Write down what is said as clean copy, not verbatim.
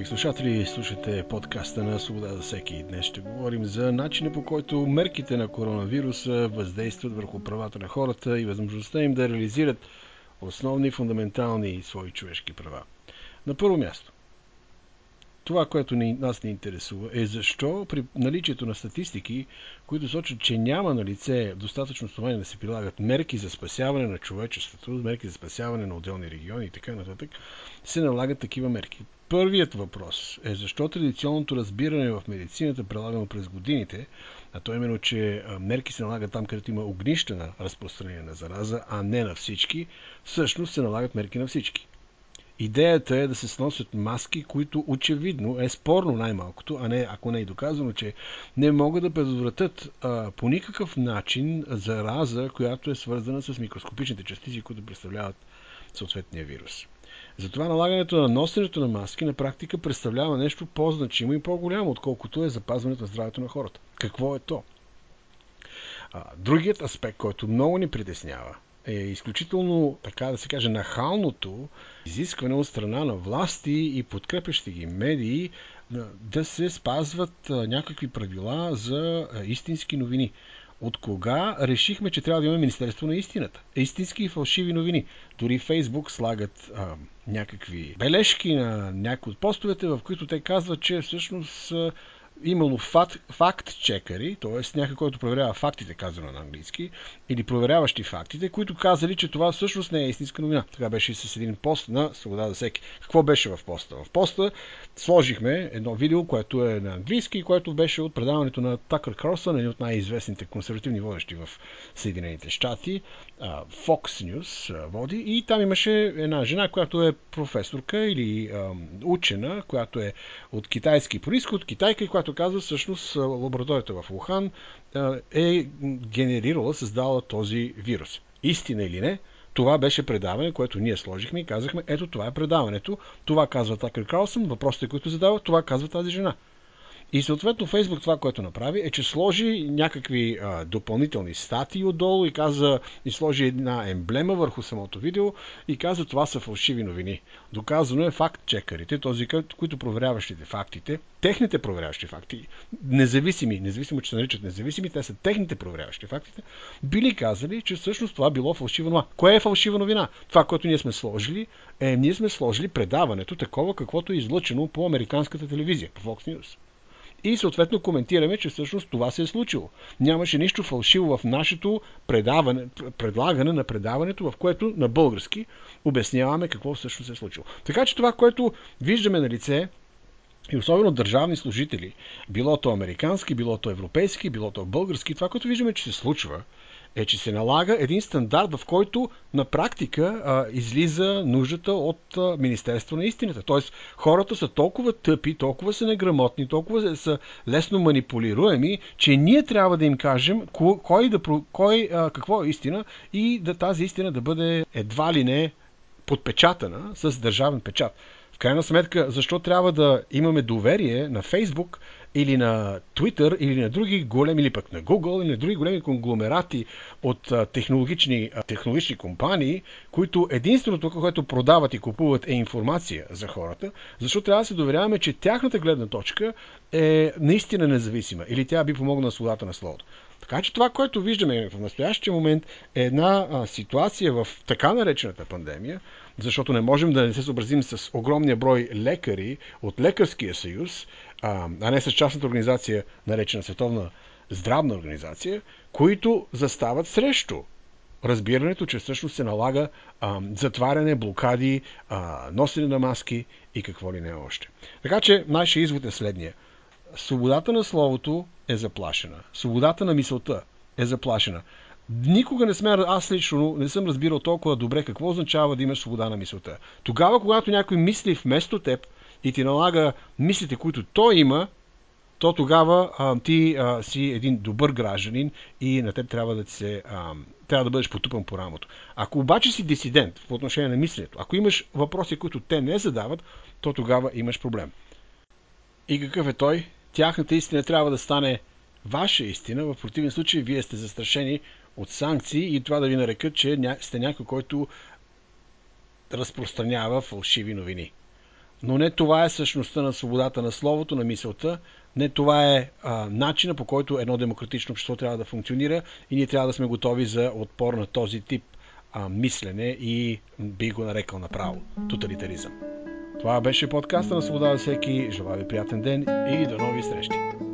драги слушатели, слушате подкаста на Свобода за всеки. Днес ще говорим за начина, по който мерките на коронавируса въздействат върху правата на хората и възможността им да реализират основни, фундаментални свои човешки права. На първо място, това, което нас не интересува, е защо при наличието на статистики, които сочат, че няма на лице достатъчно основание да се прилагат мерки за спасяване на човечеството, мерки за спасяване на отделни региони и така нататък, се налагат такива мерки. Първият въпрос е защо традиционното разбиране в медицината, прилагано през годините, а то именно, че мерки се налагат там, където има огнища на разпространение на зараза, а не на всички, всъщност се налагат мерки на всички. Идеята е да се сносят маски, които очевидно е спорно най-малкото, а не, ако не е доказано, че не могат да предотвратят по никакъв начин зараза, която е свързана с микроскопичните частици, които представляват съответния вирус. Затова налагането на носенето на маски на практика представлява нещо по-значимо и по-голямо, отколкото е запазването на здравето на хората. Какво е то? Другият аспект, който много ни притеснява, е изключително, така да се каже, нахалното изискване от страна на власти и подкрепящи ги медии да се спазват някакви правила за истински новини. От кога решихме, че трябва да имаме Министерство на истината? Истински и фалшиви новини. Дори Фейсбук слагат някакви бележки на някои от постовете, в които те казват, че всъщност имало факт-чекъри, т.е. някой, който проверява фактите, казано на английски, или проверяващи фактите, които казали, че това всъщност не е истинска новина. Така беше и с един пост на Свобода за всеки. Какво беше в поста? В поста сложихме едно видео, което е на английски и което беше от предаването на Tucker Carlson, един от най-известните консервативни водещи в Съединените щати, Fox News води, и там имаше една жена, която е професорка или учена, която е от китайски произход, китайка, и която казва, всъщност лабораторията в Ухан е генерирала, създала този вирус. Истина или не, това беше предаване, което ние сложихме и казахме, ето това е предаването, това казва Такър Карлсън, въпросите, които задава, това казва тази жена. И съответно Фейсбук това, което направи, е, че сложи някакви допълнителни статии отдолу и каза, и сложи една емблема върху самото видео и каза, това са фалшиви новини. Доказано е, факт-чекърите, този, които проверяващите фактите, техните проверяващи факти, независимо, че се наричат независими, те са техните проверяващи фактите, били казали, че всъщност това било фалшива новина. Кое е фалшива новина? Това, което ние сме сложили, е, ние сме сложили предаването такова, каквото е излъчено по американската телевизия, по Fox News. И съответно коментираме, че всъщност това се е случило. Нямаше нищо фалшиво в нашето предлагане на предаването, в което на български обясняваме какво всъщност се е случило. Така че това, което виждаме на лице, и особено държавни служители, било то американски, било то европейски, било то български, това, което виждаме, че се случва, е, че се налага един стандарт, в който на практика излиза нуждата от Министерство на истината. Тоест, хората са толкова тъпи, толкова са неграмотни, толкова са лесно манипулируеми, че ние трябва да им кажем какво е истина и да тази истина да бъде едва ли не подпечатана с държавен печат. В крайна сметка, защо трябва да имаме доверие на Фейсбук или на Twitter, или на други големи, или пък на Google, или на други големи конгломерати от технологични компании, които единственото, което продават и купуват, е информация за хората, защото трябва да се доверяваме, че тяхната гледна точка е наистина независима, или тя би помогна на свободата на словото. Така че това, което виждаме в настоящия момент, е една ситуация в така наречената пандемия, защото не можем да не се съобразим с огромния брой лекари от Лекарския съюз, а не с частната организация, наречена Световна здравна организация, които застават срещу разбирането, че всъщност се налага затваряне, блокади, носене на маски и какво ли не още. Така че нашия извод е следния. Свободата на словото е заплашена. Свободата на мисълта е заплашена. Никога не сме, аз лично не съм разбирал толкова добре какво означава да имаш свобода на мисълта. Тогава, когато някой мисли вместо теб и ти налага мислите, които той има, то тогава ти си един добър гражданин и на теб трябва да бъдеш потупан по рамото. Ако обаче си дисидент по отношение на мисленето, ако имаш въпроси, които те не задават, то тогава имаш проблем. И какъв е той? Тяхната истина трябва да стане ваша истина, в противен случай вие сте застрашени от санкции и това да ви нарекат, че сте някой, който разпространява фалшиви новини. Но не това е същността на свободата на словото, на мисълта. Не това е начина, по който едно демократично общество трябва да функционира и ние трябва да сме готови за отпор на този тип мислене и би го нарекал направо тоталитаризъм. Това беше подкаста на Свобода за всеки. Желая ви приятен ден и до нови срещи!